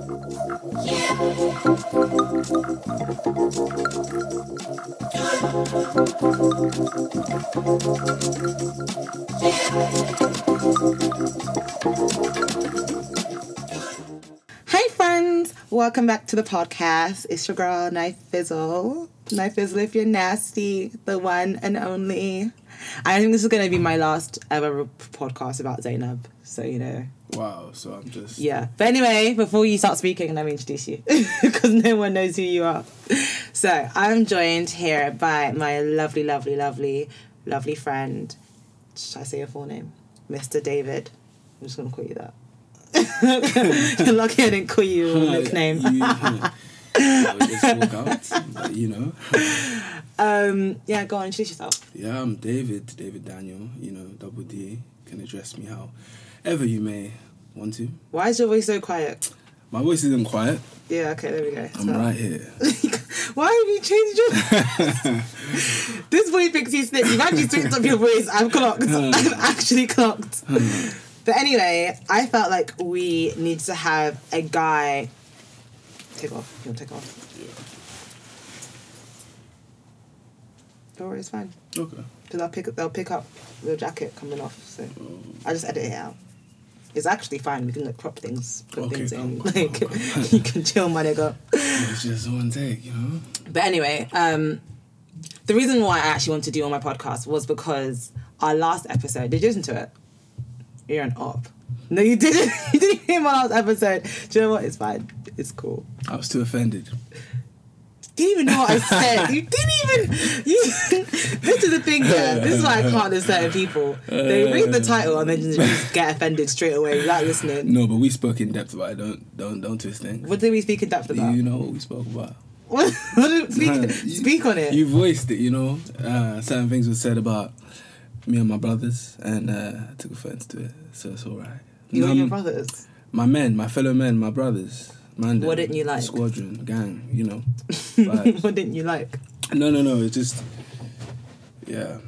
Hey friends, welcome back to the podcast. It's your girl Nyfizzle. Nyfizzle, if you're nasty, the one and only. I think this is going to be my last ever podcast about Zainab, so you know. Wow, so I'm just... Yeah, but anyway, before you start speaking, let me introduce you, because no one knows who you are. So, I'm joined here by my lovely, lovely, lovely, lovely friend, should I say your full name? Mr. David. I'm just going to call you that. You're lucky I didn't call you your nickname. I would just walk out, but, you know. Yeah, go on, introduce yourself. Yeah, I'm David Daniel, you know, double D. Can address me however you may want to. Why is your voice so quiet? My voice isn't quiet. Yeah, okay, there we go. I'm right here. Why have you changed your voice? This boy thinks he's snitch. You've actually switched up your voice. I've clocked. I've actually clocked. But anyway, I felt like we need to have a guy... Take off. You want to take off? Yeah. Don't worry, it's fine. Okay. Because they'll pick up the jacket coming off. So I just edit it out. It's actually fine. We can like, crop things, put things in. You can chill, my nigga. It's just one take, you know? But anyway, the reason why I actually wanted to do on my podcast was because our last episode, did you listen to it? You're an op. No, you didn't. You didn't hear my last episode. Do you know what? It's fine. It's cool. I was too offended. You didn't even know what I said. This is the thing, yeah. This is why I can't listen to certain people. They read the title and then just get offended straight away without listening. No, but we spoke in depth about it. Don't twist things. What did we speak in depth about? You know what we spoke about. What did we speak on it? You voiced it, you know. Certain things were said about me and my brothers, and I took offense to it, so it's all right. You and your brothers? My fellow men, my brothers. Mandem, what didn't you like? Squadron, gang, you know. What didn't you like? No, it's just... Yeah.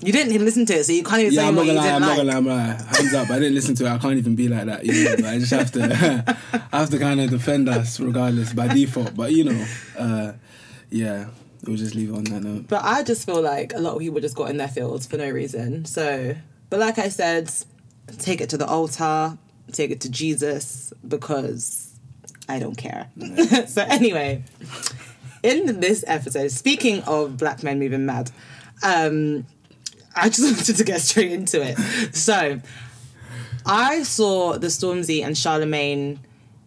You didn't listen to it, so you can't even say what you didn't like. Yeah, I'm not gonna lie. Hands up, I didn't listen to it. I can't even be like that, you know. But I just have to... I have to kind of defend us, regardless, by default. But, you know, yeah... We'll just leave it on that note. But I just feel like a lot of people just got in their fields for no reason. So, but like I said, take it to the altar, take it to Jesus, because I don't care. No. So anyway, in this episode, speaking of black men moving mad, I just wanted to get straight into it. So I saw the Stormzy and Charlemagne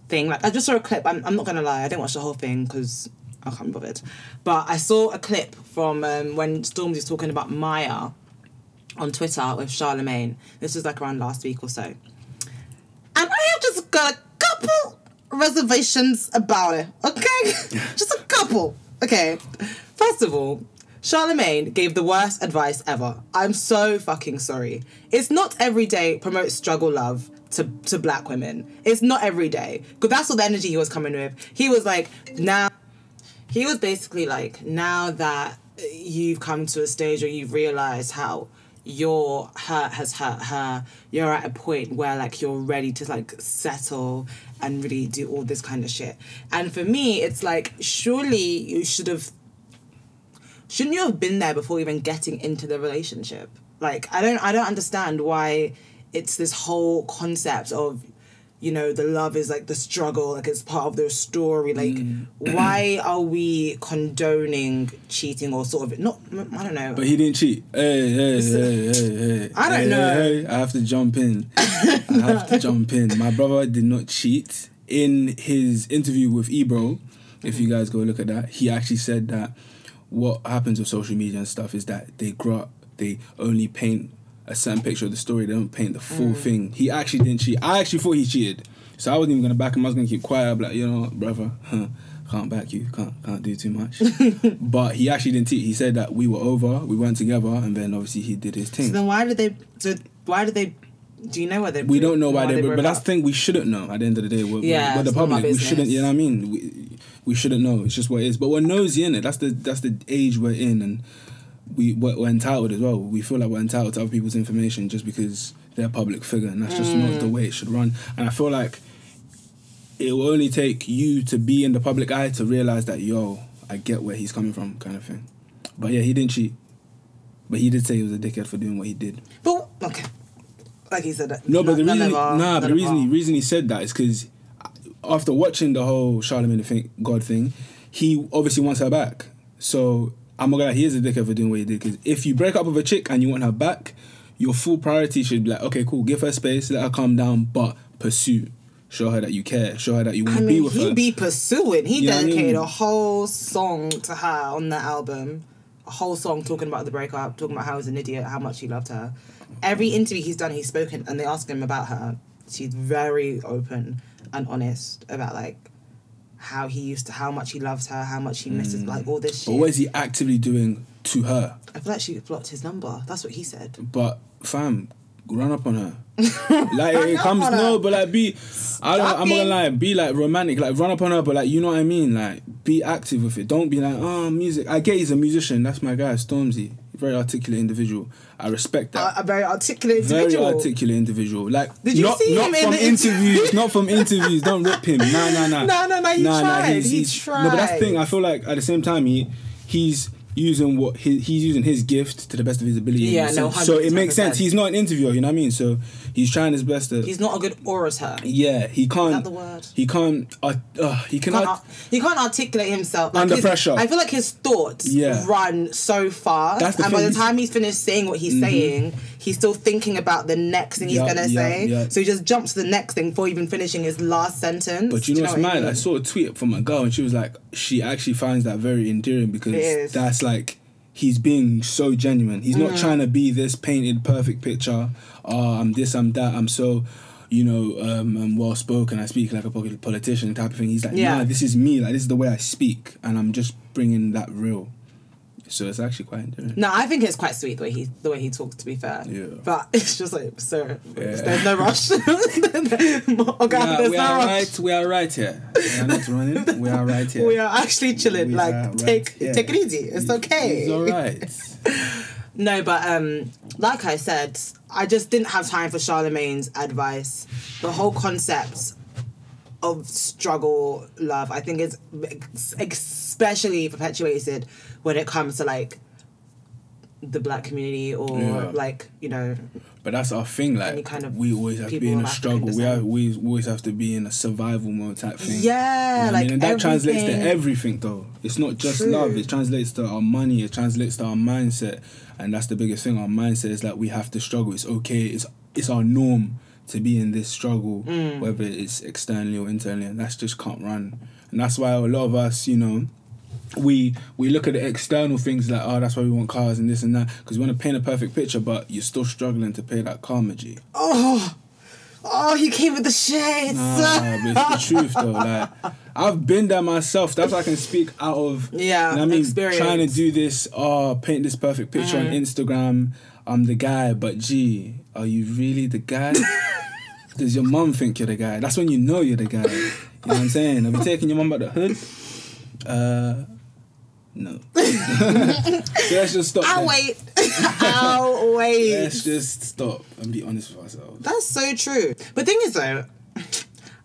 thing. Like I just saw a clip. I'm not going to lie. I didn't watch the whole thing because... I can't be bothered. But I saw a clip from when Stormzy was talking about Maya on Twitter with Charlemagne. This was like around last week or so. And I have just got a couple reservations about it, okay? Just a couple, okay? First of all, Charlemagne gave the worst advice ever. I'm so fucking sorry. It's not every day promotes struggle love to black women. It's not every day. Because that's all the energy he was coming with. He was like, He was basically like, now that you've come to a stage where you've realised how your hurt has hurt her, you're at a point where, like, you're ready to, like, settle and really do all this kind of shit. And for me, it's like, surely you shouldn't you have been there before even getting into the relationship? Like, I don't understand why it's this whole concept of... You know, the love is, like, the struggle. Like, it's part of their story. Like, why are we condoning cheating or sort of... Not, I don't know. But he didn't cheat. Hey. I don't know. Hey, I have to jump in. My brother did not cheat. In his interview with Ebro, if you guys go look at that, he actually said that what happens with social media and stuff is that they grow up, they only paint... a certain picture of the story. They don't paint the full thing. He actually didn't cheat. I actually thought he cheated, so I wasn't even gonna back him. I was gonna keep quiet. I'd be like, you know what, brother, can't back you. Can't do too much. But he actually didn't cheat. He said that we were over, we weren't together, and then obviously he did his thing. So then why did they? Do you know why they? We don't know why they. But that's the thing we shouldn't know. At the end of the day, we're the public. We shouldn't. You know what I mean? We shouldn't know. It's just what it is. But we're nosy in it. That's the age we're in and. We're entitled as well. We feel like we're entitled to other people's information just because they're a public figure, and that's just not the way it should run. And I feel like it will only take you to be in the public eye to realise that, yo, I get where he's coming from, kind of thing. But yeah, he didn't cheat. But he did say he was a dickhead for doing what he did. But, okay. Like he said that. No, but the reason he said that is because after watching the whole Charlemagne God thing, he obviously wants her back. So, I'm not gonna lie, he is a dickhead for doing what he did. Because if you break up with a chick and you want her back, your full priority should be like, okay, cool, give her space, let her calm down, but pursue. Show her that you care. Show her that you want to be with her. He be pursuing. He dedicated a whole song to her on the album. A whole song talking about the breakup, talking about how he was an idiot, how much he loved her. Every interview he's done, he's spoken, and they ask him about her. She's very open and honest about, like, how he used to, how much he loves her, how much he misses, like, all this shit. But what is he actively doing to her? I feel like she blocked his number. That's what he said. But, fam... run up on her. Like, it comes... No, but, like, be... I'm not gonna lie. Be, like, romantic. Like, run up on her, but, like, you know what I mean? Like, be active with it. Don't be like, oh, music. I get he's a musician. That's my guy, Stormzy. Very articulate individual. I respect that. A very articulate individual. Very articulate individual. Like, did you see him in the interviews? Not from interviews. Don't rip him. Nah. He tried. He tried. No, but that's the thing. I feel like, at the same time, he's... He's using his gift to the best of his ability. Yeah, no, 100%. So it makes sense. He's not an interviewer, you know what I mean? So he's trying his best to... He's not a good orator. Yeah, he can't... Is that the word? He can't... he can't articulate himself. Like, under pressure. I feel like his thoughts run so fast. And by the time he's finished saying what he's saying, he's still thinking about the next thing he's going to say. Yeah. So he just jumps to the next thing before even finishing his last sentence. But you know what's mad? I saw a tweet from a girl and she was like, she actually finds that very endearing because that's like, he's being so genuine. He's not trying to be this painted, perfect picture. Oh, I'm this, I'm that, I'm so... you know, I'm well-spoken, I speak like a politician type of thing. He's like, nah, this is me, like, this is the way I speak, and I'm just bringing that real. So it's actually quite endearing. No, I think it's quite sweet the way he talks, to be fair. Yeah. But it's just like, sir, there's no rush. We are right here. We are not running, we are right here. We are actually chilling, take it easy, it's okay. It's all right. No, but like I said, I just didn't have time for Charlemagne's advice. The whole concept of struggle love, I think, is especially perpetuated when it comes to, like, the black community or, like, you know... But that's our thing, like, kind of we always have to be in a struggle. We always have to be in a survival mode type thing. Yeah, you know, like, I mean? And that translates to everything, though. It's not just love. It translates to our money. It translates to our mindset. And that's the biggest thing. Our mindset is, like, we have to struggle. It's okay. It's our norm to be in this struggle, whether it's externally or internally. And that just can't run. And that's why a lot of us, you know... We look at the external things like, oh, that's why we want cars and this and that, because we want to paint a perfect picture, but you're still struggling to pay that car, G. Oh, you came with the shades. Nah, but it's the truth, though. Like, I've been there myself. That's why I can speak out of experience. Trying to do this, paint this perfect picture on Instagram. I'm the guy, but G, are you really the guy? Does your mum think you're the guy? That's when you know you're the guy. You know what I'm saying? Have you taken your mum out the hood? No. Let's just stop. I'll wait. Let's just stop and be honest with ourselves. That's so true. But thing is, though,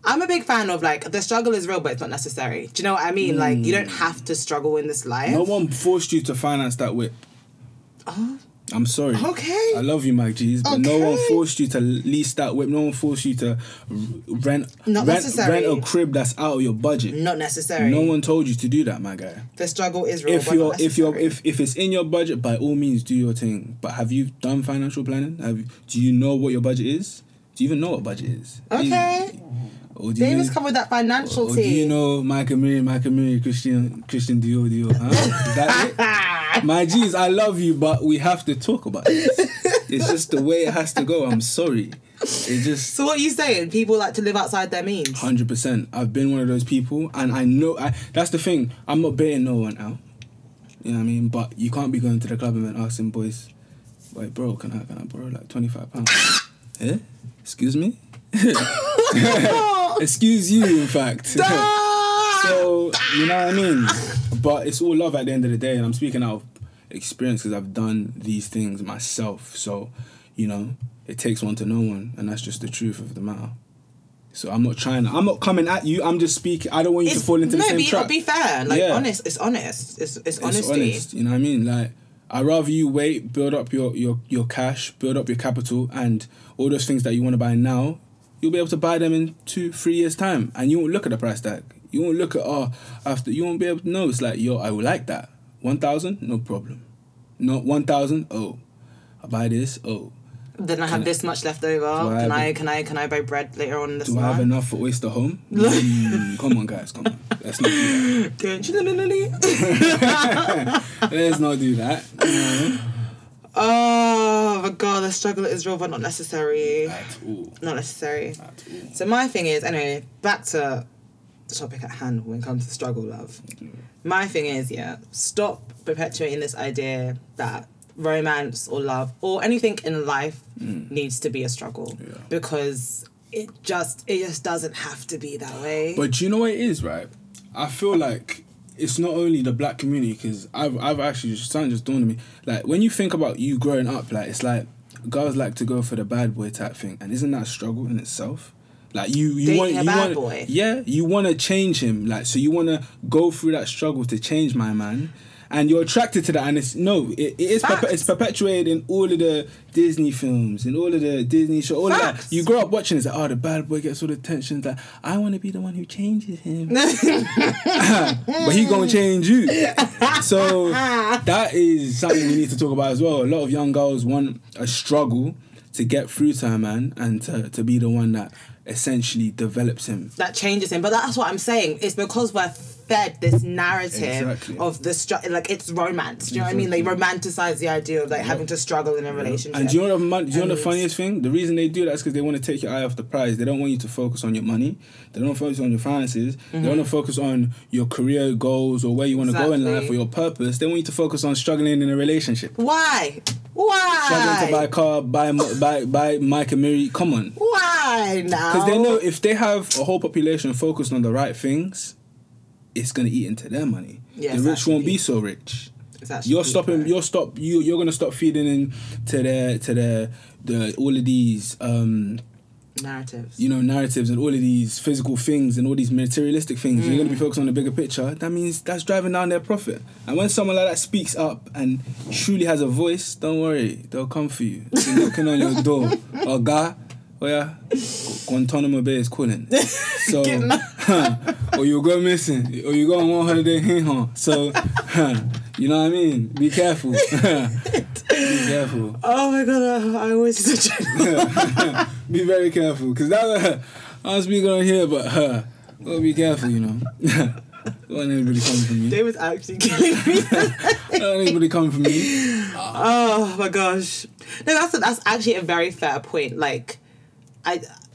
I'm a big fan of, like, the struggle is real, but it's not necessary. Do you know what I mean? Like, you don't have to struggle in this life. No one forced you to finance that whip. Oh. I'm sorry. Okay. I love you, my G's, but no one forced you to lease that whip. No one forced you to rent a crib that's out of your budget. Not necessary. No one told you to do that, my guy. The struggle is real. If it's in your budget, by all means, do your thing. But have you done financial planning? Do you know what your budget is? Do you even know what budget is? Okay. David's come with that financial team. Do you know Michael Mary, Christian Dior, huh? Is that it? My G's, I love you, but we have to talk about this. It's just the way it has to go. I'm sorry. It just... So what are you saying? People like to live outside their means? 100%. I've been one of those people, and I know... that's the thing. I'm not baiting no one out. You know what I mean? But you can't be going to the club and asking boys, like, bro, can I borrow, like, £25? Eh? Excuse me? Excuse you, in fact. So, you know what I mean? But it's all love at the end of the day, and I'm speaking out of experience because I've done these things myself. So, you know, it takes one to know one, and that's just the truth of the matter. So I'm not coming at you. I'm just speaking. I don't want you to fall into the same trap. No, but be fair. Like, honest. It's honest. It's honesty. Honest, you know what I mean? Like, I'd rather you wait, build up your cash, build up your capital, and all those things that you want to buy now, you'll be able to buy them in 2-3 years' time, and you won't look at the price tag. You won't look at, you won't be able to know. It's like, I would like that. 1,000? No problem. No, 1,000? Oh. I buy this? Oh. Then I have this much left over. Can I buy bread later on this month? Do I have enough for Oyster Home? Come on, guys, come on. Let's not do that. Let's not do that. Oh my God, the struggle is real, but not necessary. At all. Not necessary. At all. So my thing is, anyway, back to the topic at hand when it comes to struggle, love. Mm-hmm. My thing is, stop perpetuating this idea that romance or love or anything in life needs to be a struggle, because it just doesn't have to be that way. But do you know what it is, right? I feel like it's not only the black community, because I've actually, something just dawned on me. Like, when you think about you growing up, like, it's like girls like to go for the bad boy type thing, and isn't that a struggle in itself? Like, you want a bad boy. Yeah, you want to change him. Like, so you want to go through that struggle to change my man. And you're attracted to that, and it's perpetuated in all of the Disney films, in all of the Disney shows, all of that. You grow up watching, it's like, the bad boy gets all the attention. That I want to be the one who changes him, but he gonna change you. So that is something we need to talk about as well. A lot of young girls want a struggle to get through to her man and to be the one that essentially develops him, that changes him. But that's what I'm saying. It's because we're fed this narrative of the struggle, like it's romance. Do you know what I mean? They romanticize the idea of like having to struggle in a relationship. And do you know the funniest thing? The reason they do that is because they want to take your eye off the prize. They don't want you to focus on your money. They don't focus on your finances. Mm-hmm. They want to focus on your career goals or where you want to go in life or your purpose. They want you to focus on struggling in a relationship. Why? Struggling to buy a car, buy Mike and Mary. Come on. Why now? Because they know if they have a whole population focused on the right things, it's gonna eat into their money. Yeah, the rich won't be so rich. You're gonna stop feeding in to their all of these narratives. You know, narratives and all of these physical things and all these materialistic things. You're gonna be focused on the bigger picture. That means that's driving down their profit. And when someone like that speaks up and truly has a voice, don't worry, they'll come for you. They're knocking on your door. Oh, God. Oh yeah, Guantanamo Bay is calling. So, or you go missing, or you go on one holiday. So, you know what I mean. Be careful. Be careful. Oh my God, I always do. Be very careful, because I was speaking on here, but gotta be careful, you know. Don't want anybody coming for me. They was actually killing me. Don't want anybody coming for me. Oh my gosh, no, that's actually a very fair point. Like.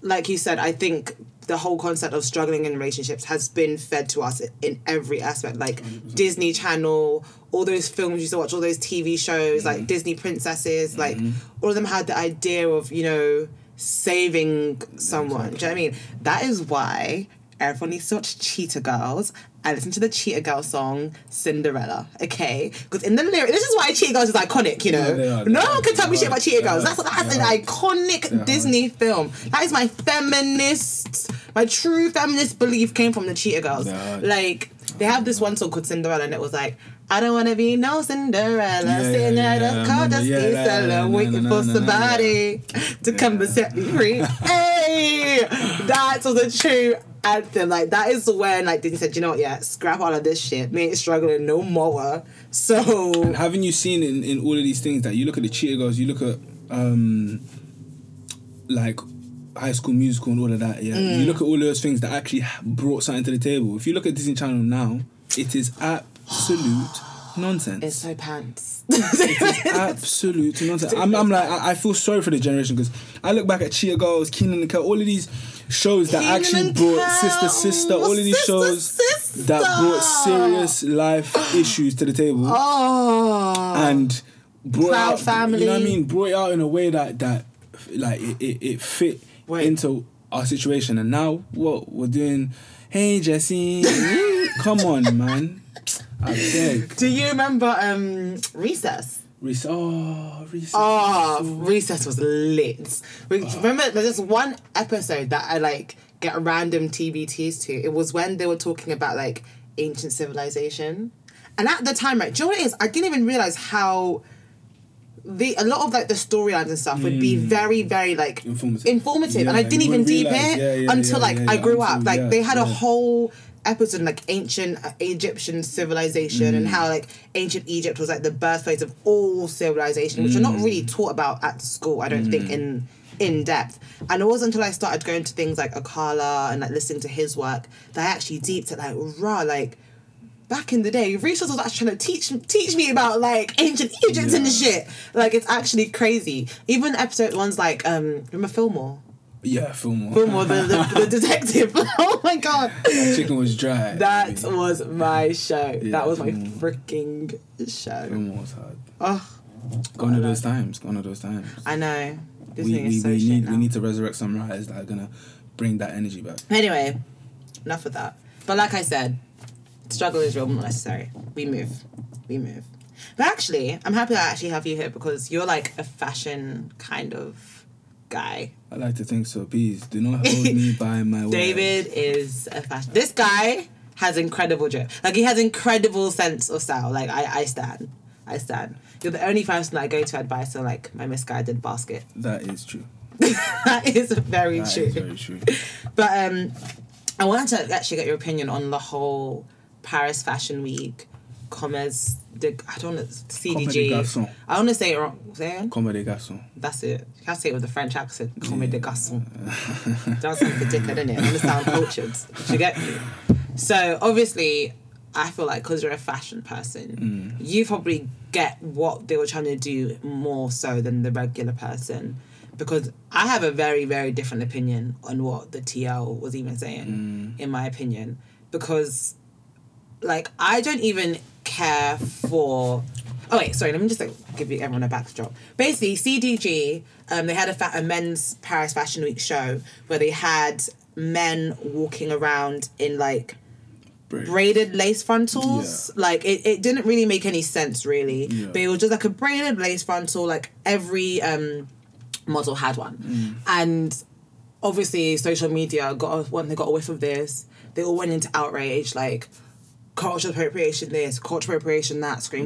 Like you said, I think the whole concept of struggling in relationships has been fed to us in every aspect. Like 100%. Disney Channel, all those films you used to watch, all those TV shows, like Disney princesses, like all of them had the idea of, you know, saving someone. Exactly. Do you know what I mean? That is why everyone needs to watch Cheetah Girls and listen to the Cheetah Girl song Cinderella, okay? Because in the lyrics, this is why Cheetah Girls is iconic, you know? No one can tell me shit about Cheetah Girls. That's an iconic Disney film. That is my true feminist belief came from the Cheetah Girls. Like, they have this one song called Cinderella, and it was like, I don't want to be no Cinderella, sitting at a car waiting for somebody to come and set me free. Hey! That was a true anthem. Like, that is when, like, Disney said, you know what, scrap all of this shit. Me ain't struggling no more. So... And haven't you seen in all of these things that you look at the Cheetah Girls, you look at, like... High School Musical and all of that, you look at all those things that actually brought something to the table. If you look at Disney Channel now, it is absolute nonsense. It's so pants. It is absolute nonsense. I'm like, I feel sorry for the generation, because I look back at Cheetah Girls, Keenan and Kel, all of these shows that actually brought Sister Sister, all of these shows that brought serious life issues to the table. Oh. And brought out, family. You know what I mean? Brought it out in a way that like it fit into our situation. And now what we're doing, hey Jesse, come on man, I beg. Do you remember Recess? Recess was lit. Remember, there's this one episode that I like get random TBTs to. It was when they were talking about, like, ancient civilization. And at the time, right, do you know what it is? I didn't even realise how a lot of, like, the storylines and stuff would be very, very, like, informative. Yeah, and I didn't even deep it until, like, I grew up. Like, they had a whole episode, like, ancient Egyptian civilization and how, like, ancient Egypt was, like, the birthplace of all civilization, which you're not really taught about at school, I don't think, in depth. And it wasn't until I started going to things like Akala and, like, listening to his work that I actually deeped it, like, raw, like, back in the day, resources was actually trying to teach me about, like, ancient Egypt and shit. Like, it's actually crazy. Even episode one's like, remember Fillmore? Yeah, Fillmore. Fillmore, the detective. Oh my god. That chicken was dry. That was my show. Yeah, that was Fillmore. My freaking show. Fillmore was hard. Oh, gone are those times. Gone are those times. I know. This thing is so shit now. We need to resurrect some writers that are gonna bring that energy back. Anyway, enough of that. But like I said, struggle is real, not necessary. We move. But actually, I'm happy I actually have you here because you're like a fashion kind of guy. I like to think so. Please, do not hold me by my word. David is a fashion... This guy has incredible drip. Like, he has incredible sense of style. Like, I stand. You're the only person that I go to advice on, like, my misguided basket. That is true. That is very true. But I wanted to actually get your opinion on the whole... Paris Fashion Week, Commerce de... I don't know, CDG. I want to say it wrong. Say it? Comme des garçons. That's it. You can't say it with a French accent. Comme des garçons. That sounds like a dickhead, doesn't it? I understand cultured. You get me? So, obviously, I feel like because you're a fashion person, you probably get what they were trying to do more so than the regular person. Because I have a very, very different opinion on what the TL was even saying, in my opinion. Because... Like, I don't even care for... Oh, wait, sorry, let me just, like, give you everyone a backdrop. Basically, CDG, they had a men's Paris Fashion Week show where they had men walking around in, like, braided lace frontals. Yeah. Like, it didn't really make any sense, really. Yeah. But it was just, like, a braided lace frontal. Like, every model had one. And obviously, social media, got a whiff of this. They all went into outrage, like... cultural appropriation this, cultural appropriation that, scream.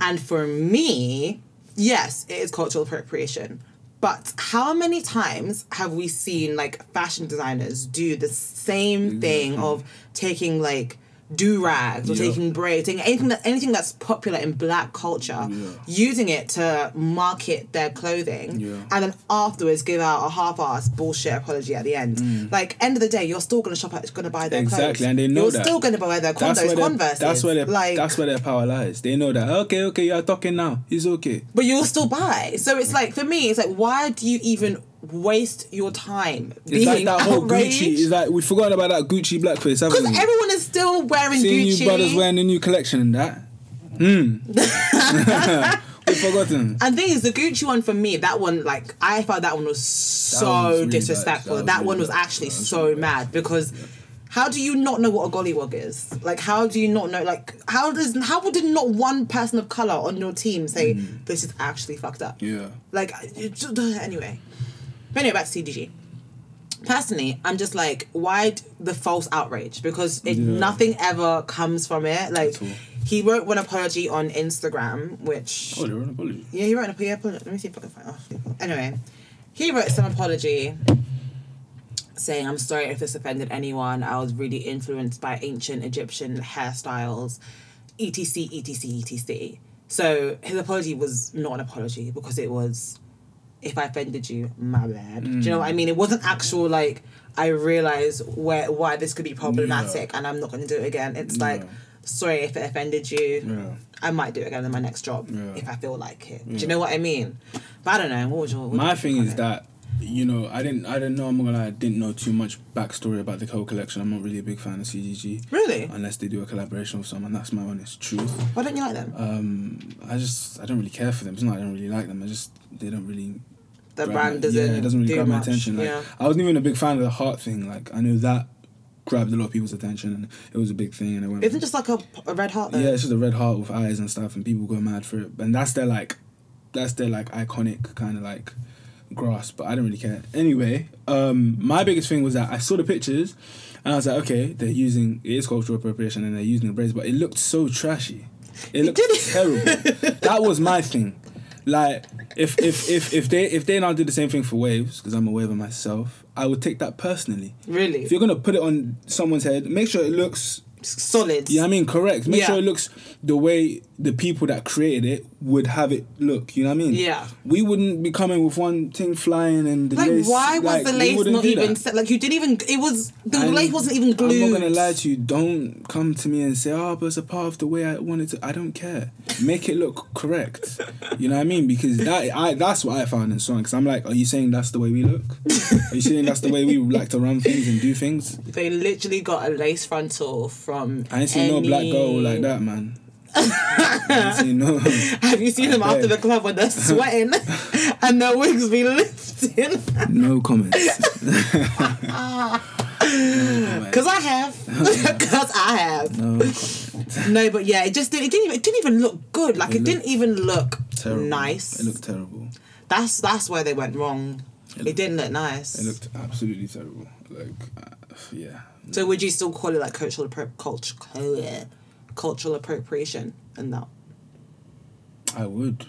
And for me, yes, it is cultural appropriation. But how many times have we seen, like, fashion designers do the same thing of taking, like, do-rags or taking braids, taking anything that's popular in black culture, using it to market their clothing, and then afterwards give out a half-assed bullshit apology at the end. Like, end of the day, you're still going to shop at, going to buy their clothes. Exactly, and they know you're still going to buy their Converse. That's where their power lies. They know that, okay, you're talking now. It's okay. But you'll still buy. So it's like, for me, it's like, why do you even... waste your time being outraged. It's like that whole Gucci. It's like we forgot about that Gucci blackface, haven't we? Because everyone is still wearing Gucci. Seeing you brothers wearing a new collection and that. We've forgotten. And the thing is, the Gucci one for me, that one, like, I felt that one was so really disrespectful. That one was actually so mad because how do you not know what a gollywog is? Like, how do you not know? Like, how did not one person of colour on your team say this is actually fucked up? Yeah. Like, anyway. But anyway, back to CDG. Personally, I'm just like, why the false outrage? Because nothing ever comes from it. Like, he wrote one apology on Instagram, which... Oh, he wrote an apology? Yeah, he wrote an apology. Let me see if I can find it. Anyway, he wrote some apology saying, I'm sorry if this offended anyone. I was really influenced by ancient Egyptian hairstyles, etc, etc, etc. So his apology was not an apology because it was... if I offended you, my bad. Do you know what I mean? It wasn't actual, like, I realise why this could be problematic and I'm not going to do it again. It's like, sorry if it offended you. Yeah. I might do it again in my next job if I feel like it. Do you know what I mean? But I don't know. What was your... My thing is that, you know, I didn't know, I'm not going to lie, I didn't know too much backstory about the whole collection. I'm not really a big fan of CGG. Really? Unless they do a collaboration with someone. That's my honest truth. Why don't you like them? I don't really care for them. It's not I don't really like them. They don't really... The brand doesn't. It doesn't really grab my attention. Like, I wasn't even a big fan of the heart thing. Like, I know that grabbed a lot of people's attention, and it was a big thing. And it went. Isn't it just like a red heart though? Yeah, it's just a red heart with eyes and stuff, and people go mad for it. And that's their iconic kind of like grasp, but I didn't really care. Anyway, my biggest thing was that I saw the pictures and I was like, okay, they're using, it is cultural appropriation and they're using the braids, but it looked so trashy. It looked terrible. That was my thing. Like, if they now did the same thing for waves, because I'm a waver myself, I would take that personally. Really? If you're gonna put it on someone's head, make sure it looks solid. You know what I mean? Correct. Make sure it looks the way the people that created it would have it look. You know what I mean? Yeah. We wouldn't be coming with one thing flying and the lace. Why was the lace not even set? Like, you didn't even... It was... The lace wasn't even glued. I'm not going to lie to you. Don't come to me and say, oh, but it's a part of the way I wanted to... I don't care. Make it look correct. You know what I mean? Because that's what I found in song. Because I'm like, are you saying that's the way we look? Are you saying that's the way we like to run things and do things? They literally got a lace frontal from I ain't seen no black girl like that, man. Have you seen them after the club when they're sweating and their wigs be lifting? No comments. Because I have. No comments. No, but yeah, it just didn't even look good. Like, it didn't even look terrible. Nice. It looked terrible. That's where they went wrong. It didn't look nice. It looked absolutely terrible. Like, yeah. So would you still call it like cultural appropriation and that? I would,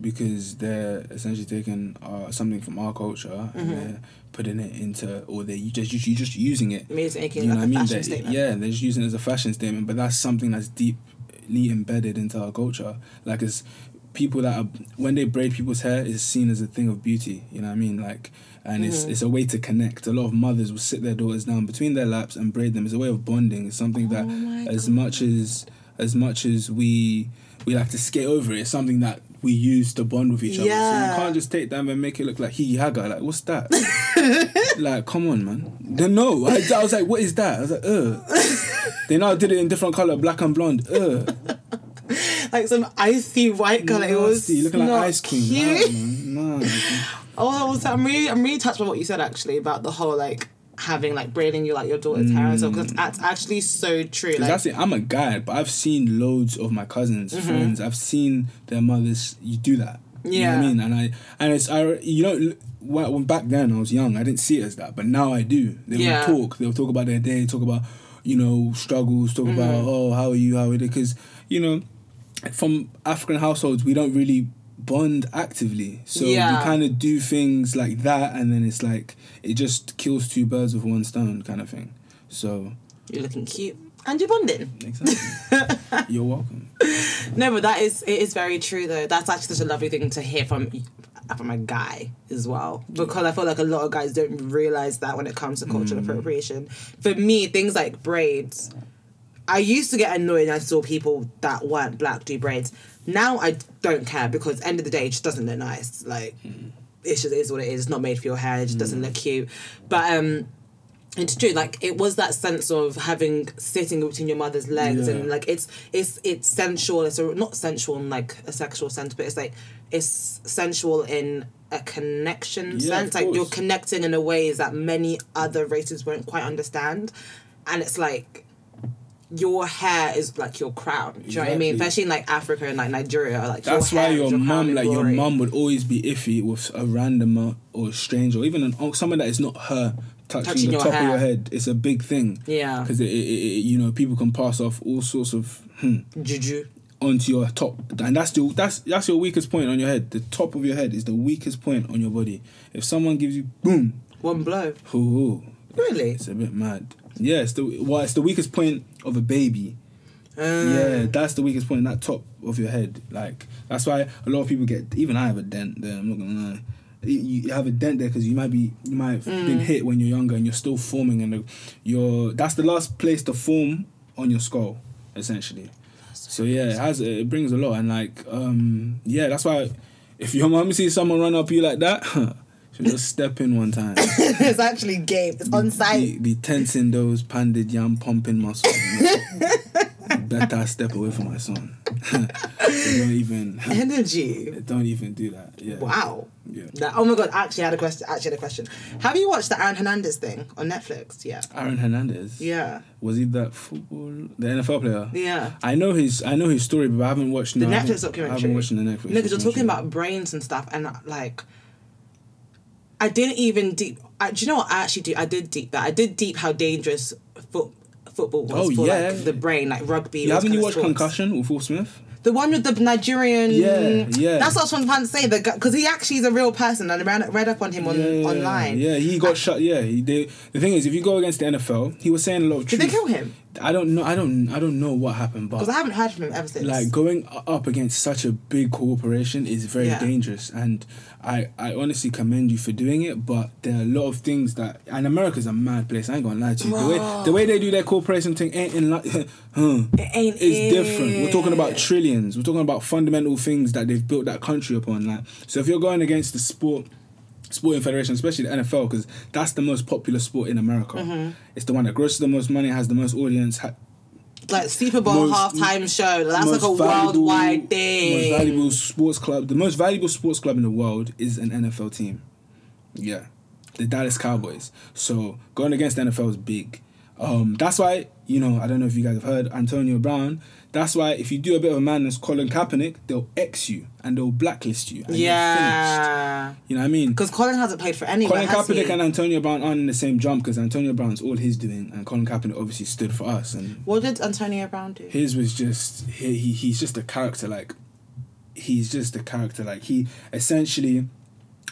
because they're essentially taking something from our culture and they're putting it into, or you're just using it. Making you know like a fashion statement. Yeah, they're just using it as a fashion statement, but that's something that's deeply embedded into our culture. Like, it's people that are, when they braid people's hair, it's seen as a thing of beauty. You know what I mean? Like, and it's a way to connect. A lot of mothers will sit their daughters down between their laps and braid them. It's a way of bonding. It's something that as much as we like to skate over it, it's something that we use to bond with each other. So you can't just take them and make it look like Higi Haga. Like, what's that? Like, come on, man. No, I was like, what is that? I was like, ugh. They now did it in different colour, black and blonde. Ugh. Like some icy white colour. It was looking like ice cream. No, man. Oh, I'm really touched by what you said, actually, about the whole like having like braiding your daughter's hair and stuff, because that's actually so true. Like, that's it. I'm a guy, but I've seen loads of my cousins, friends. I've seen their mothers. You do that. Yeah. You know what I mean? When back then I was young, I didn't see it as that, but now I do. They will talk. They'll talk about their day. Talk about struggles. Talk about how are you? How are they? Because from African households, we don't really bond actively, so we kind of do things like that, and then it's like it just kills two birds with one stone kind of thing. So you're looking cute and you're bonding. Exactly. You're welcome. No, but it is very true though. That's actually such a lovely thing to hear from a guy as well, because I feel like a lot of guys don't realise that when it comes to cultural appropriation. For me, things like braids, I used to get annoyed when I saw people that weren't black do braids. Now I don't care, because end of the day, it just doesn't look nice. Like, it just is what it is. It's not made for your hair. It just doesn't look cute. But it's true. Like, it was that sense of sitting between your mother's legs, and like it's sensual. It's not sensual in like a sexual sense, but it's like it's sensual in a connection sense. Like, you're connecting in a ways that many other races won't quite understand, and it's like, your hair is like your crown. Do you know what I mean? Especially in like Africa and like Nigeria, like that's your hair, why your mum would always be iffy with a randomer or a stranger, or even someone that is not her touching the top of your head. It's a big thing. Yeah, because it people can pass off all sorts of juju onto your top, and that's your weakest point on your head. The top of your head is the weakest point on your body. If someone gives you boom one blow, ooh, really, it's a bit mad. Yeah, it's the weakest point of a baby. Yeah, that's the weakest point in that top of your head. Like, that's why a lot of people get... Even I have a dent there, I'm not gonna lie. You have a dent there because you might have been hit when you're younger and you're still forming, and that's the last place to form on your skull, essentially. So yeah, it brings a lot, and like, that's why if your mum sees someone run up you like that... Just step in one time. It's actually game. It's on site. Be tensing those panded yam pumping muscles. Better step away from my son. Don't even do that. Yeah. Wow. Yeah. Oh my god! I actually had a question. Have you watched the Aaron Hernandez thing on Netflix? Yeah. Aaron Hernandez. Yeah. Was he that the NFL player? Yeah. I know his story, but I haven't watched the Netflix documentary. No, because you're talking about brains and stuff, and like. I didn't even deep... do you know what I actually do? I did deep that. I did deep how dangerous football was for like, the brain, like rugby. Yeah, haven't you watched Concussion with Will Smith? The one with the Nigerian... Yeah. That's what I was trying to say. Because he actually is a real person. And I read up on him online. Yeah, he got shot. Yeah, the thing is, if you go against the NFL, he was saying a lot of truth. Did they kill him? I don't know what happened, but because I haven't heard from him ever since. Like, going up against such a big corporation is very dangerous, and I honestly commend you for doing it. But there are a lot of things that, and America's a mad place, I ain't gonna lie to you. The way they do their corporation thing ain't in like different. We're talking about trillions. We're talking about fundamental things that they've built that country upon. Like, so if you're going against the sporting federation, especially the NFL, because that's the most popular sport in America. Mm-hmm. It's the one that grosses the most money, has the most audience. Like Super Bowl halftime show. That's like a worldwide thing. Most valuable sports club. The most valuable sports club in the world is an NFL team. Yeah. The Dallas Cowboys. So going against the NFL is big. That's why, you know, I don't know if you guys have heard Antonio Brown. That's why if you do a bit of a madness, Colin Kaepernick, they'll X you and they'll blacklist you. And you're finished. You know what I mean? Because Colin hasn't played for anyone. Colin Kaepernick and Antonio Brown aren't in the same jump because Antonio Brown's all his doing and Colin Kaepernick obviously stood for us. And what did Antonio Brown do? His was just he's just a character. Like, he's just a character. Like, he essentially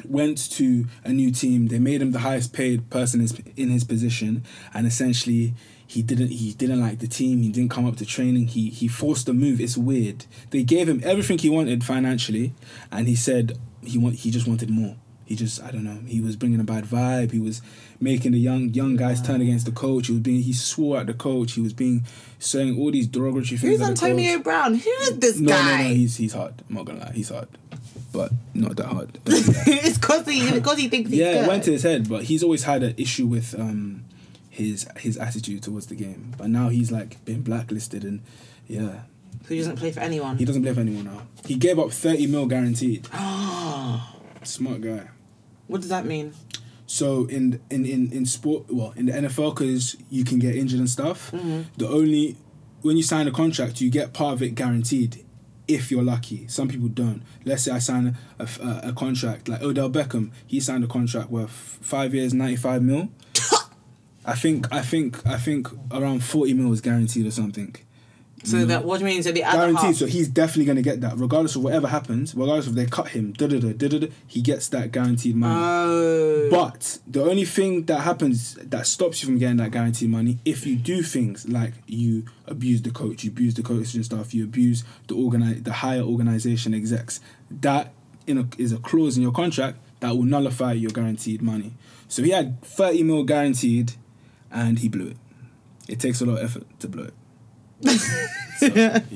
went to a new team. They made him the highest paid person in his position, and essentially he didn't like the team. He didn't come up to training. He forced the move. It's weird. They gave him everything he wanted financially, and he said he just wanted more. He just, I don't know, he was bringing a bad vibe. He was making the young guys turn against the coach. He swore at the coach. He was saying all these derogatory things. Who's Antonio Brown? Who is this guy? No, he's hard. I'm not gonna lie, he's hard. But not that hard. It's because he thinks he's good. Yeah, it went to his head, but he's always had an issue with his attitude towards the game. But now he's like been blacklisted and so he doesn't play for anyone? He doesn't play for anyone now. He gave up 30 mil guaranteed. Smart guy. What does that mean? So in sport, well, in the NFL, because you can get injured and stuff, when you sign a contract, you get part of it guaranteed. If you're lucky. Some people don't. Let's say I sign a contract. Like Odell Beckham, he signed a contract worth 5 years, 95 mil. I think around 40 mil is guaranteed or something. So that what do you mean? So the other guaranteed half? So he's definitely going to get that, regardless of whatever happens, regardless if they cut him, he gets that guaranteed money. But the only thing that happens that stops you from getting that guaranteed money, if you do things like you abuse the coach, you abuse the coaching staff, you abuse the higher organization execs, that is a clause in your contract that will nullify your guaranteed money. So he had 30 mil guaranteed, and he blew it. It takes a lot of effort to blow it. So, that's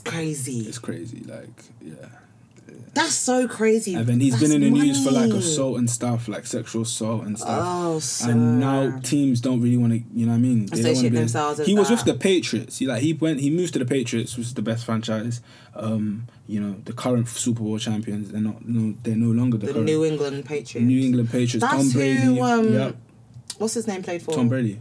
crazy. It's crazy, that's so crazy. And then he's been in the news for like assault and stuff, like sexual assault and stuff. And now teams don't really want to, you know what I mean? They associate themselves. He was with the Patriots. He moved to the Patriots, which is the best franchise. The current Super Bowl champions. They're no longer the current. New England Patriots. That's Tom Brady. What's his name played for? Tom Brady.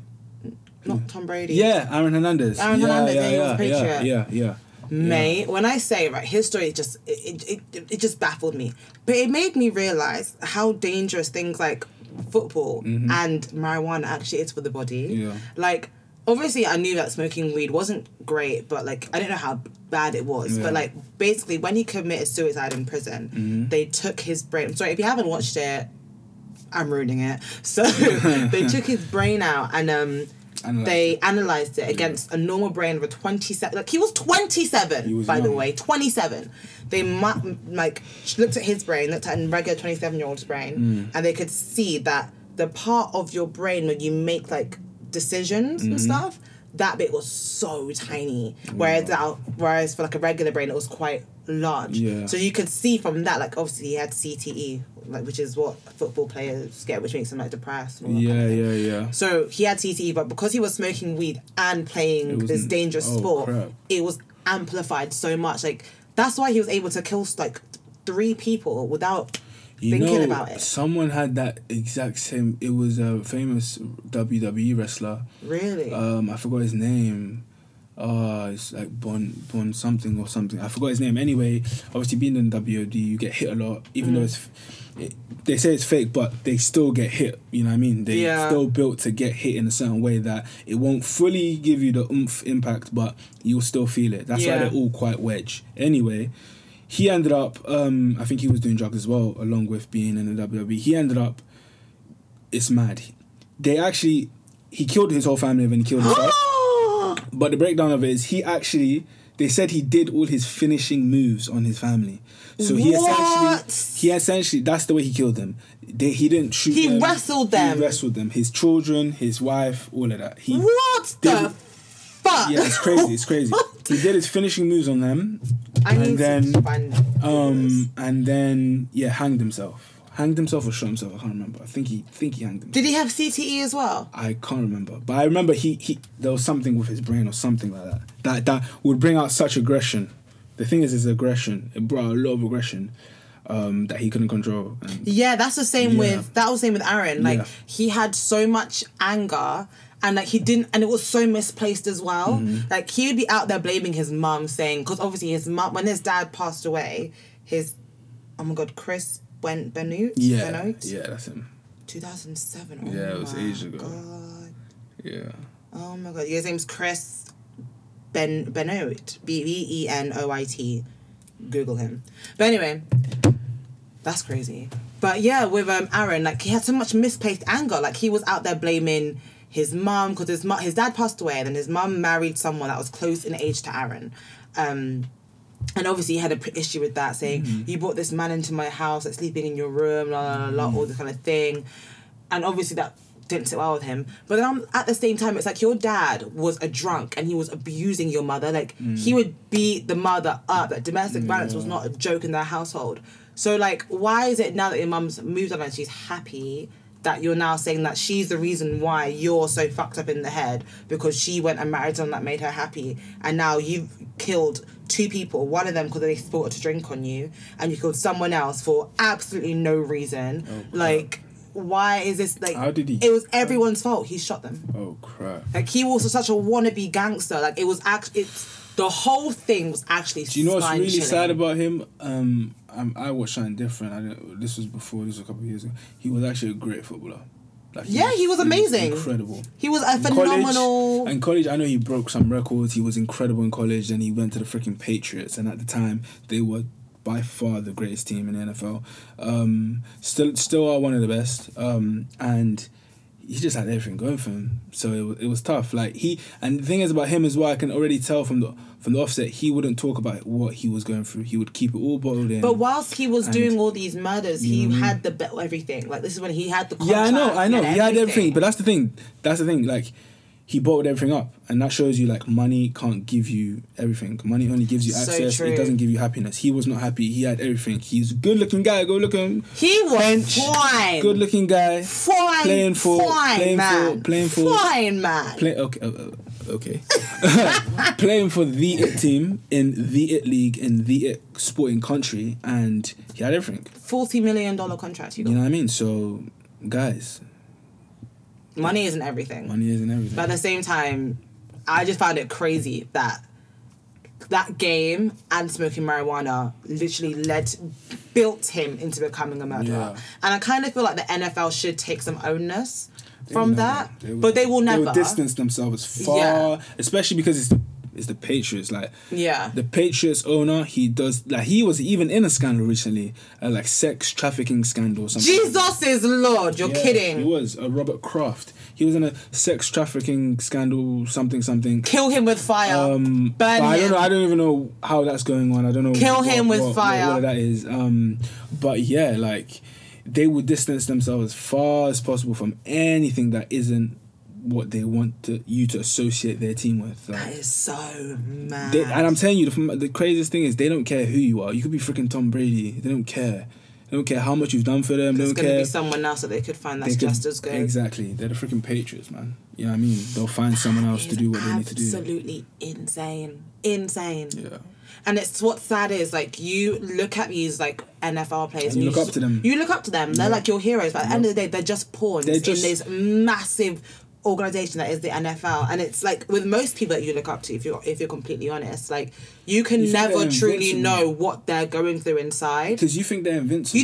Not Tom Brady. Yeah, Aaron Hernandez. Patriot. Yeah. Mate, when I say, right, his story just, it just baffled me. But it made me realise how dangerous things like football and marijuana actually is for the body. Yeah. Like, obviously I knew that smoking weed wasn't great, but like, I don't know how bad it was. Yeah. But like, basically when he committed suicide in prison, they took his brain. I'm sorry, if you haven't watched it, I'm ruining it. So they took his brain out and, they analysed it against a normal brain of a 27... Like, he was 27, the way. 27. They, looked at his brain, looked at a regular 27-year-old's brain, and they could see that the part of your brain where you make, like, decisions and stuff, that bit was so tiny. Whereas for, like, a regular brain, it was quite large. Yeah. So you could see from that, like, obviously he had CTE, like, which is what football players get, which makes them like depressed and all that kind of thing. So he had CTE, but because he was smoking weed and playing this dangerous sport, it was amplified so much. Like, that's why he was able to kill like 3 people without thinking about it. Someone had that exact same. It was a famous WWE wrestler. Really? I forgot his name. it's like Bon something or something. I forgot his name. Anyway, obviously being in WOD, you get hit a lot, even though they say it's fake, but they still get hit. You know what I mean? They still built to get hit in a certain way that it won't fully give you the oomph impact, but you'll still feel it. That's why they're all quite wedge. Anyway, he ended up, I think he was doing drugs as well, along with being in the WOD. He ended up, it's mad. He killed his whole family and then he killed himself. But the breakdown of it is they said he did all his finishing moves on his family. So he essentially, that's the way he killed them. He didn't shoot them. He wrestled them. He wrestled them. His children, his wife, all of that. What the fuck? Yeah, it's crazy. He did his finishing moves on them. And then hanged himself. Hanged himself or shot himself, I can't remember. I think he hanged himself. Did he have CTE as well? I can't remember. But I remember he there was something with his brain or something like that. That would bring out such aggression. The thing is, it's aggression. It brought out a lot of aggression that he couldn't control. That was the same with Aaron. He had so much anger and it was so misplaced as well. Mm-hmm. Like he would be out there blaming his mum, saying, because obviously his mum, when his dad passed away, Chris Benoit? Yeah, Benoit? Yeah, that's him. 2007. It was ages ago. God. Yeah. Oh my God. His name's Chris Benoit. Benoit. Google him. But anyway, that's crazy. But yeah, with Aaron, he had so much misplaced anger. He was out there blaming his mum because his dad passed away, and then his mum married someone that was close in age to Aaron. And obviously he had an issue with that, saying, you brought this man into my house, that's sleeping in your room, la, la, la, la, all this kind of thing. And obviously that didn't sit well with him. But then at the same time, it's your dad was a drunk and he was abusing your mother. He would beat the mother up. Domestic violence was not a joke in their household. So, why is it now that your mum's moved on and she's happy that you're now saying that she's the reason why you're so fucked up in the head, because she went and married someone that made her happy, and now you've killed two people, one of them because they spilled a drink on you, and you killed someone else for absolutely no reason. Oh, why is this how did he? It was everyone's fault. He shot them. Oh crap. He was such a wannabe gangster. It was actually the whole thing was actually. Do you know what's really sad about him? I watched something different. This was a couple of years ago. He was actually a great footballer. He was amazing. Incredible. He was a phenomenal... In college, I know he broke some records. He was incredible in college. Then he went to the freaking Patriots. And at the time, they were by far the greatest team in the NFL. Still are one of the best. And he just had everything going for him. So it was tough. And the thing is about him as well, I can already tell from the offset, he wouldn't talk about what he was going through. He would keep it all bottled in. But whilst he was doing all these murders, he had the everything. This is when he had the contract. Yeah, I know. He had everything. But that's the thing. He bottled everything up. And that shows you, money can't give you everything. Money only gives you access. So it doesn't give you happiness. He was not happy. He had everything. He's a good-looking guy. Go look at him. He was fine. Good-looking guy. Fine. Playing for. Okay. Playing for the IT team in the IT league in the IT sporting country, and he had everything. $40 million contract. You know what I mean? So, guys, money isn't everything. But at the same time, I just found it crazy that game and smoking marijuana literally built him into becoming a murderer. Yeah. And I kind of feel like the NFL should take some onus from that. They will never. They will distance themselves as far, especially because it's the Patriots. The Patriots owner, he does... he was even in a scandal recently, like sex trafficking scandal or something. Jesus is Lord, you're kidding. He was, Robert Kraft. He was in a sex trafficking scandal, something. Kill him with fire. Burn him. I don't even know how that's going on. I don't know. Kill him with fire. What that is. They will distance themselves as far as possible from anything that isn't what they want you to associate their team with. That is so mad. And I'm telling you, the craziest thing is they don't care who you are. You could be freaking Tom Brady. They don't care. They don't care how much you've done for them. There's going to be someone else that they could find that's just as good. Exactly. They're the freaking Patriots, man. You know what I mean? They'll find someone else to do what they need to do. Absolutely insane. Insane. Yeah. And it's what's sad is, you look at these, NFL players. And you look up to them. They're your heroes. But at the end of the day, they're just pawns in this massive organization that is the NFL, and it's like with most people that you look up to, if you're completely honest, like you can never truly know what they're going through inside, because you think they're invincible.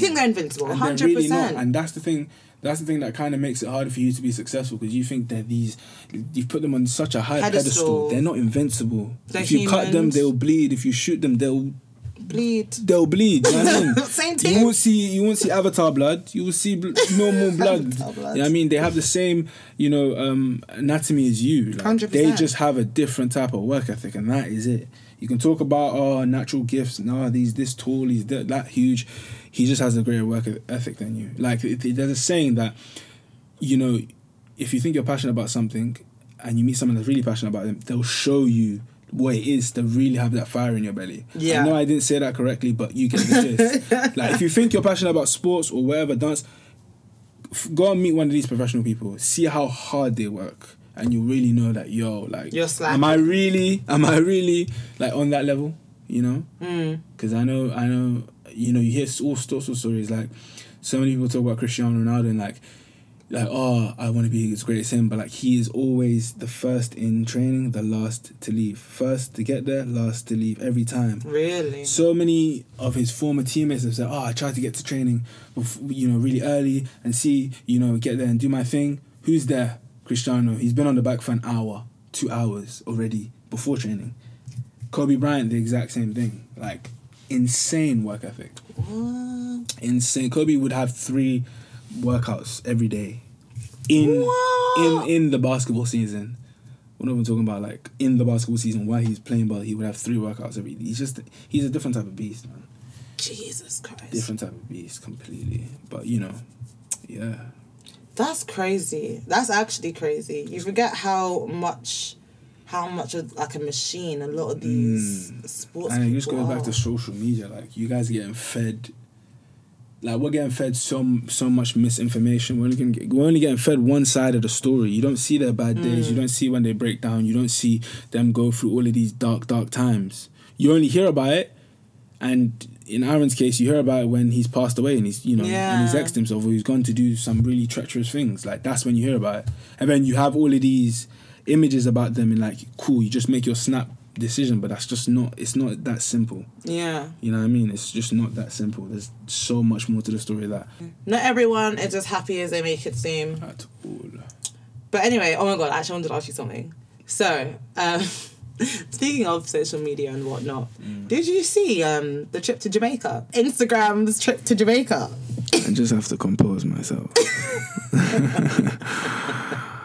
100%. Really not. And that's the thing. That's the thing that kind of makes it harder for you to be successful, because you think they're these... You've put them on such a high pedestal. They're not invincible. They're if you humans. Cut them, they'll bleed. If you shoot them, they'll... Bleed. They'll bleed. You know what I mean? Same thing. You won't see Avatar blood. You will see normal blood. You know what I mean? They have the same, anatomy as you. Like, 100%. They just have a different type of work ethic, and that is it. You can talk about, natural gifts. He's this tall, he's that huge. He just has a greater work ethic than you. Like, there's a saying that, if you think you're passionate about something and you meet someone that's really passionate about them, they'll show you what it is to really have that fire in your belly. Yeah. I know I didn't say that correctly, but you get the gist. Like, if you think you're passionate about sports or whatever, dance, go and meet one of these professional people. See how hard they work. And you really know that, you're slapping. Am I really, like, on that level, Because I know, you hear all sorts of stories, like, so many people talk about Cristiano Ronaldo and, I want to be as great as him, but, like, he is always the first in training, the last to leave. First to get there, last to leave, every time. Really? So many of his former teammates have said, I tried to get to training, really early and see, get there and do my thing. Who's there? Cristiano, he's been on the back for 2 hours already before training. Kobe Bryant, the exact same thing. Like, insane work ethic. What? Insane. Kobe would have 3 workouts every day in the basketball season. We're not even talking about, like, in the basketball season while he's playing ball, he would have 3 workouts every day. He's a different type of beast, man. Jesus Christ. Different type of beast, completely. But, yeah. That's crazy. That's actually crazy. You forget how much of, like, a machine a lot of these sports people are. And just going back to social media, like, you guys are getting fed. Like, we're getting fed so much misinformation. We're only getting fed one side of the story. You don't see their bad days. You don't see when they break down. You don't see them go through all of these dark, dark times. You only hear about it. And in Aaron's case, you hear about it when he's passed away and he's, and he's exed himself, or he's gone to do some really treacherous things. Like, that's when you hear about it. And then you have all of these images about them, and, like, cool, you just make your snap decision, but that's just not, it's not that simple. Yeah. You know what I mean? It's just not that simple. There's so much more to the story that. Not everyone is as happy as they make it seem. At all. But anyway, oh my God, actually I wanted to ask you something. So, speaking of social media and whatnot, did you see the trip to Jamaica? Instagram's trip to Jamaica. I just have to compose myself.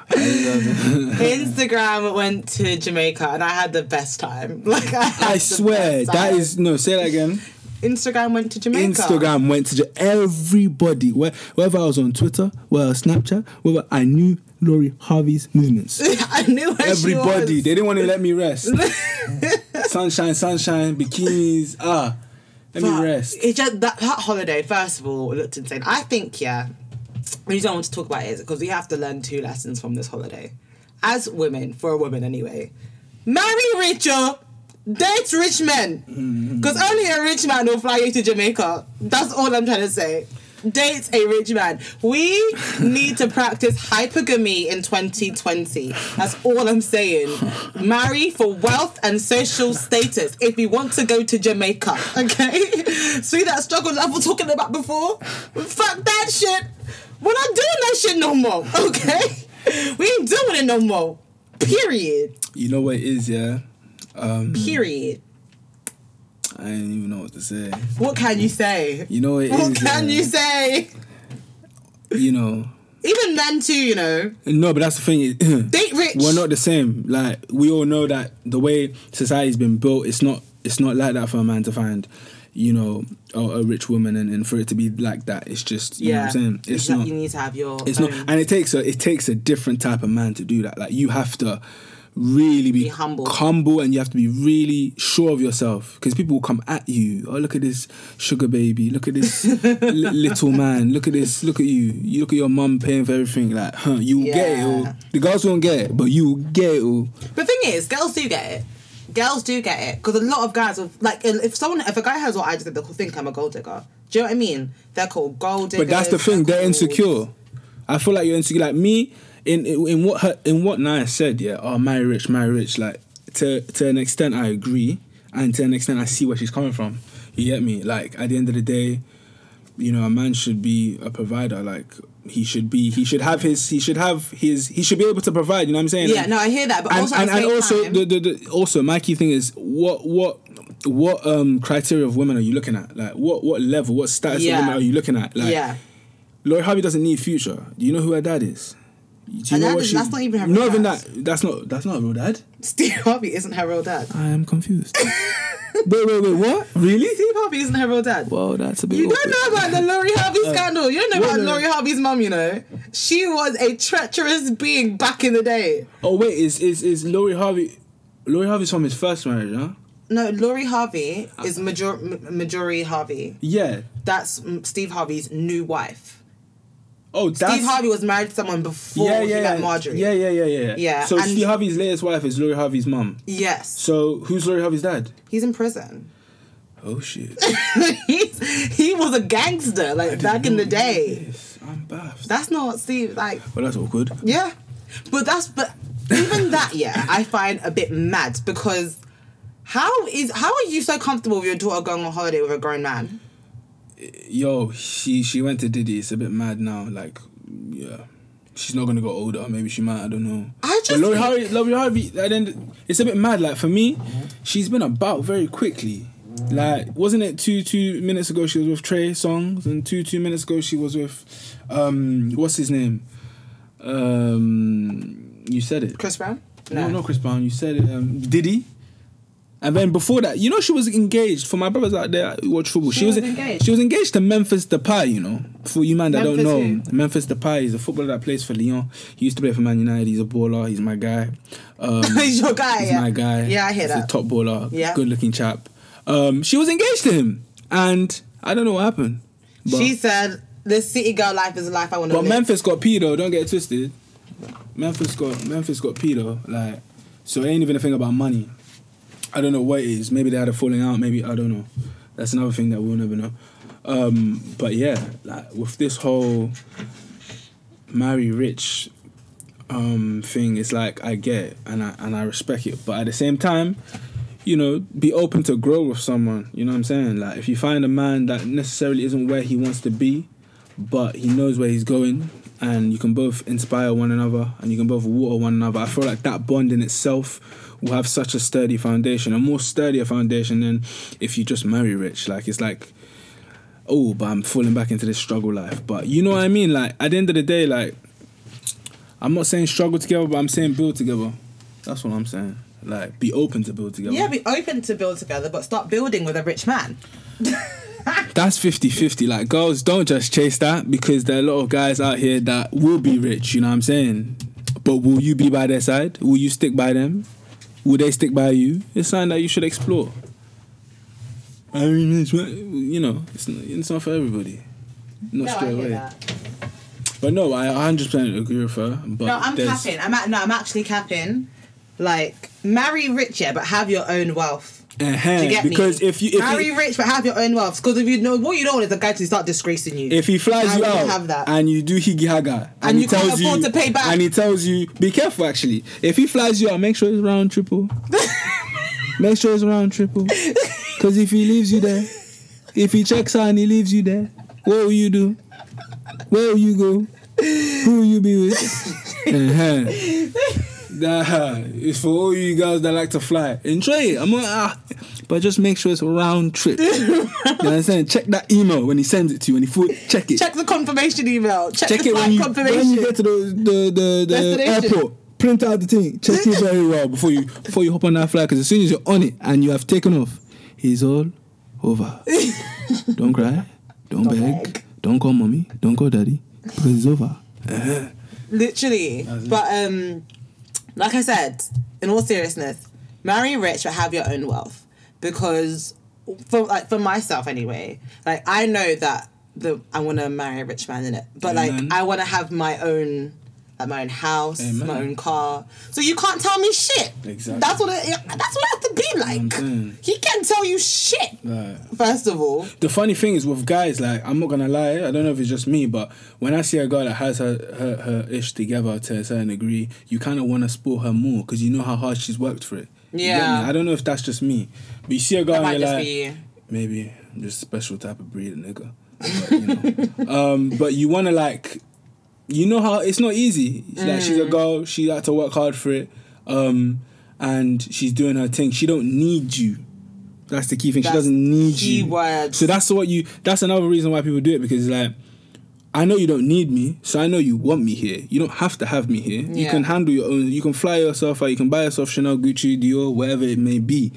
Instagram went to Jamaica and I had the best time. Like, I swear, that is... No, say that again. Instagram went to Jamaica. Everybody, whether I was on Twitter, whether Snapchat, whether I knew Lori Harvey's movements. I knew where everybody, she was. Everybody, they didn't want to let me rest. sunshine, bikinis, let me rest. It just that holiday, first of all, looked insane. I think, the reason I want to talk about it is because we have to learn 2 lessons from this holiday. As women, for a woman anyway. Marry richer, date rich men. Because only a rich man will fly you to Jamaica. That's all I'm trying to say. Date a rich man. We need to practice hypergamy in 2020. That's all I'm saying. Marry for wealth and social status if we want to go to Jamaica, okay? See that struggle level talking about before? Fuck that shit. We're not doing that shit no more, okay? We ain't doing it no more. Period. You know what it is, yeah? Period. I didn't even know what to say. What can you say? You know what it is. What can you say? Even men too, No, but that's the thing. Date rich. We're not the same. Like, we all know that the way society's been built, it's not like that for a man to find, a rich woman and for it to be like that. It's just, you know what I'm saying? It's not. You need to have your own. Not, and it takes a different type of man to do that. Like, you have to really be humble, and you have to be really sure of yourself, because people will come at you. Oh, look at this sugar baby, look at this little man, look at you, look at your mum paying for everything. Like, you will get it all. The girls won't get it, but you will get it all. The thing is, girls do get it, because a lot of guys are like, if a guy has what I just did, they'll think I'm a gold digger. Do you know what I mean? They're called gold diggers. But that's the thing, they're insecure. I feel like you're insecure. Like me, in what Naya said, yeah, oh, marry rich, like to an extent I agree, and to an extent I see where she's coming from. You get me? Like, at the end of the day, you know, a man should be a provider. Like, he should be able to provide. You know what I'm saying? Yeah, like, no, I hear that. But also my key thing is what criteria of women are you looking at? Like, what level, what status of women are you looking at? Like, Lori Harvey doesn't need Future. Do you know who her dad is? That's not even her real dad. Not even that. That's not her real dad. Steve Harvey isn't her real dad. I am confused. Wait, what? Really? Steve Harvey isn't her real dad. Well, that's a bit. You don't know about the Lori Harvey scandal. You don't know about Lori Harvey's mum, you know. She was a treacherous being back in the day. Oh, wait, is Lori Harvey's from his first marriage, huh? No, Lori Harvey is Marjorie Harvey. Yeah. That's Steve Harvey's new wife. Oh, Steve Harvey was married to someone before he met Marjorie. Yeah. So Steve Harvey's latest wife is Lori Harvey's mum. Yes. So who's Lori Harvey's dad? He's in prison. Oh shit. He was a gangster back in the day. I'm baffed. That's not Steve. Like. Well, that's awkward. Yeah, but even that I find a bit mad, because how are you so comfortable with your daughter going on holiday with a grown man? Yo, she went to Diddy. It's a bit mad now. Like, yeah, she's not gonna go older. Maybe she might. I don't know. Lori Harvey. Then it's a bit mad. Like, for me, she's been about very quickly. Like, wasn't it two minutes ago she was with Trey Songz, and two minutes ago she was with what's his name? You said it. Chris Brown. No, not Chris Brown. You said it. Diddy. And then before that, you know, she was engaged. For my brothers out there who watch football, she was engaged. She was engaged to Memphis Depay, you know. For you man that Memphis don't know, Memphis Depay is a footballer that plays for Lyon. He used to play for Man United. He's a baller. He's my guy. He's your guy. He's my guy. Yeah, I hear that. He's a top baller. Yeah. Good looking chap. She was engaged to him, and I don't know what happened. But she said, "This city girl life is a life I want to live." But Memphis got P though. Don't get it twisted. Memphis got P though. Like, so it ain't even a thing about money. I don't know what it is. Maybe they had a falling out. Maybe, I don't know. That's another thing that we'll never know. But yeah, like with this whole marry rich thing, it's like, I get it and I respect it. But at the same time, you know, be open to grow with someone. You know what I'm saying? Like, if you find a man that necessarily isn't where he wants to be, but he knows where he's going, and you can both inspire one another and you can both water one another, I feel like that bond in itself will have such a sturdy foundation, a more sturdier foundation than if you just marry rich. Like, it's like, oh, but I'm falling back into this struggle life. But you know what I mean? Like, at the end of the day, like, I'm not saying struggle together, but I'm saying build together. That's what I'm saying. Like, be open to build together. Yeah, be open to build together, but start building with a rich man. That's 50-50. Like, girls, don't just chase that, because there are a lot of guys out here that will be rich, you know what I'm saying? But will you be by their side? Will you stick by them? Will they stick by you? It's something that you should explore. I mean, it's, you know, it's not for everybody. Not straight away. But no, I 100% agree with her. But no, I'm capping. I'm actually capping. Like, marry rich, yeah, but have your own wealth. Uh-huh. Do you get me? Because if marry rich, but have your own wealth. Because if you know what you don't want is a guy to start disgracing you. If he flies you out, have that. And you do higgy haga, and you can't afford to pay back, and he tells you, be careful. Actually, if he flies you out, make sure it's round triple. Make sure it's round triple. Because if he leaves you there, if he checks out and he leaves you there, what will you do? Where will you go? Who will you be with? Uh-huh. It's for all you guys that like to fly. Enjoy it. But just make sure it's a round trip. You understand? Check that email when he sends it to you. When he check it. Check the confirmation email. Check the flight confirmation. When you get to the airport, print out the thing. Check it very well before you hop on that flight. Because as soon as you're on it and you have taken off, it's all over. Don't cry. Don't beg. Don't call mommy. Don't call daddy. Because it's over. Literally. But like I said, in all seriousness, marry rich but have your own wealth. Because for myself anyway, like, I know that I want to marry a rich man, innit? But like, I want to have my own I have my own house, Amen. My own car. So you can't tell me shit. Exactly. That's what it has to be like. He can't tell you shit. Right. First of all. The funny thing is with guys, like, I'm not going to lie, I don't know if it's just me, but when I see a girl that has her ish together to a certain degree, you kind of want to spoil her more because you know how hard she's worked for it. Yeah. I don't know if that's just me. But you see a girl and you're like, you. Maybe I'm just a special type of breed, nigga. But, you know. But you want to, like... You know how it's not easy. Like, she's a girl, she had to work hard for it, and she's doing her thing. She don't need you. That's the key thing. That's she doesn't need you. Words. So that's another reason why people do it, because like, I know you don't need me, so I know you want me here. You don't have to have me here. Yeah. You can handle your own. You can fly yourself out. You can buy yourself Chanel, Gucci, Dior, whatever it may be.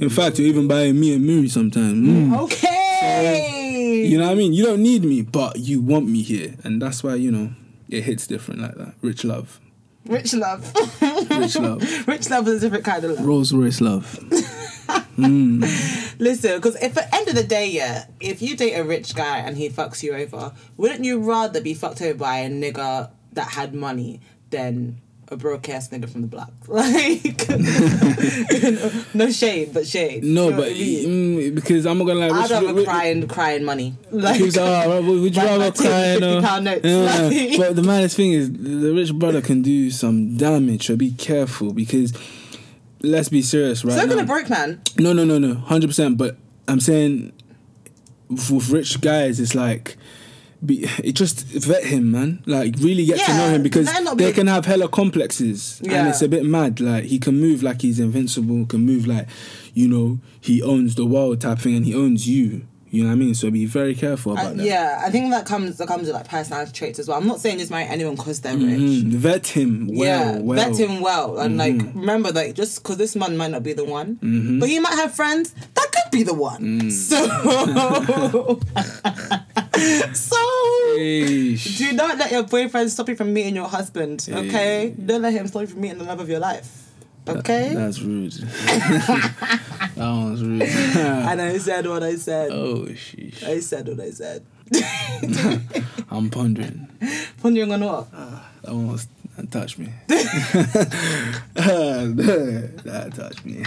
In fact, you're even buying me a Muri sometimes. Okay. So, you know what I mean? You don't need me, but you want me here, and that's why, you know. It hits different like that. Rich love. Rich love. Rich love. Rich love is a different kind of love. Rolls Royce love. Listen, because if at the end of the day, yeah, if you date a rich guy and he fucks you over, wouldn't you rather be fucked over by a nigga that had money than a broke ass nigga from the block? Like, no shade, but shade. No, you know, but because I'm not gonna lie, I'd rather cry in money. Like, would you rather cry in £50 notes? Like. But the maddest thing is, the rich brother can do some damage. So be careful, because let's be serious, right? So gonna broke man. No, 100%. But I'm saying with rich guys, it's like. It just vet him, man. Like, really get to know him, because they can have hella complexes, and it's a bit mad. Like, he can move like he's invincible, can move like, you know, he owns the world type thing, and he owns you. You know what I mean? So be very careful about that. Yeah, I think that comes with like personality traits as well. I'm not saying just marry anyone because they're rich. Vet him well. Vet him well, and like, remember, like, just because this man might not be the one, but he might have friends that could be the one. So Eish. Do not let your boyfriend stop you from meeting your husband, okay? Don't let him stop you from meeting the love of your life, okay? That's rude. That one's rude. And I said what I said. Oh, sheesh. I said what I said. I'm pondering. Pondering on what? That one was... That touched me. That touched me.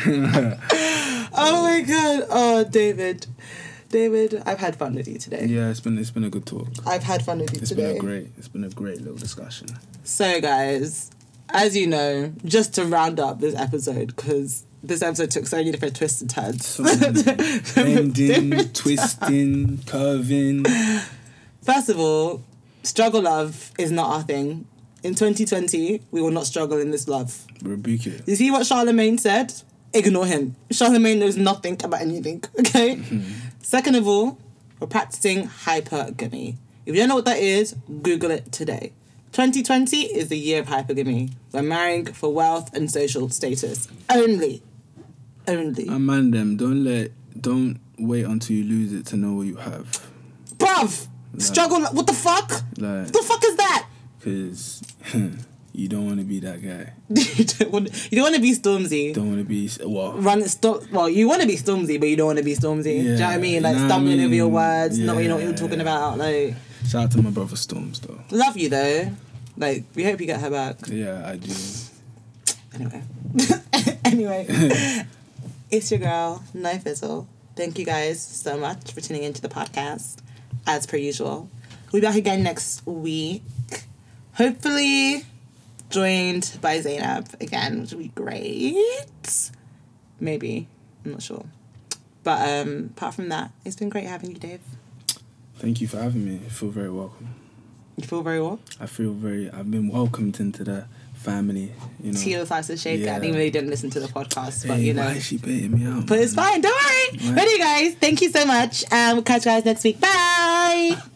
Oh, my God. Oh, David, I've had fun with you today. Yeah, it's been a good talk. I've had fun with you today. It's been a great little discussion. So, guys, as you know, just to round up this episode, because this episode took so many different twists and turns. So bending, twisting, curving. First of all, struggle love is not our thing. In 2020, we will not struggle in this love. Rebuke it. You see what Charlemagne said? Ignore him. Charlemagne knows nothing about anything, okay? Second of all, we're practicing hypergamy. If you don't know what that is, Google it today. 2020 is the year of hypergamy. We're marrying for wealth and social status. Only. Amandem, don't wait until you lose it to know what you have. Bruv! Like, struggle, what the fuck? Like, what the fuck is that? Because... You don't want to be that guy. You don't want to be Stormzy. Don't want to be... Well... you want to be Stormzy, but you don't want to be Stormzy. Yeah, do you know what I mean? Like, stumbling over your words, not you know what you're talking about. Like... Shout out to my brother Storms, though. Love you, though. Like, we hope you get her back. Yeah, I do. Anyway. It's your girl, Nyfizzle. Thank you guys so much for tuning into the podcast, as per usual. We'll be back again next week. Hopefully... joined by Zainab again, which would be great. Maybe. I'm not sure. But apart from that, it's been great having you, Dave. Thank you for having me. I feel very welcome. You feel very what? I've been welcomed into the family, you know. Tea with Slice of Shaker. Yeah. I think they didn't listen to the podcast, but you know. Why is she baiting me out? But it's fine, don't worry. But anyway, guys, thank you so much. We'll catch you guys next week. Bye!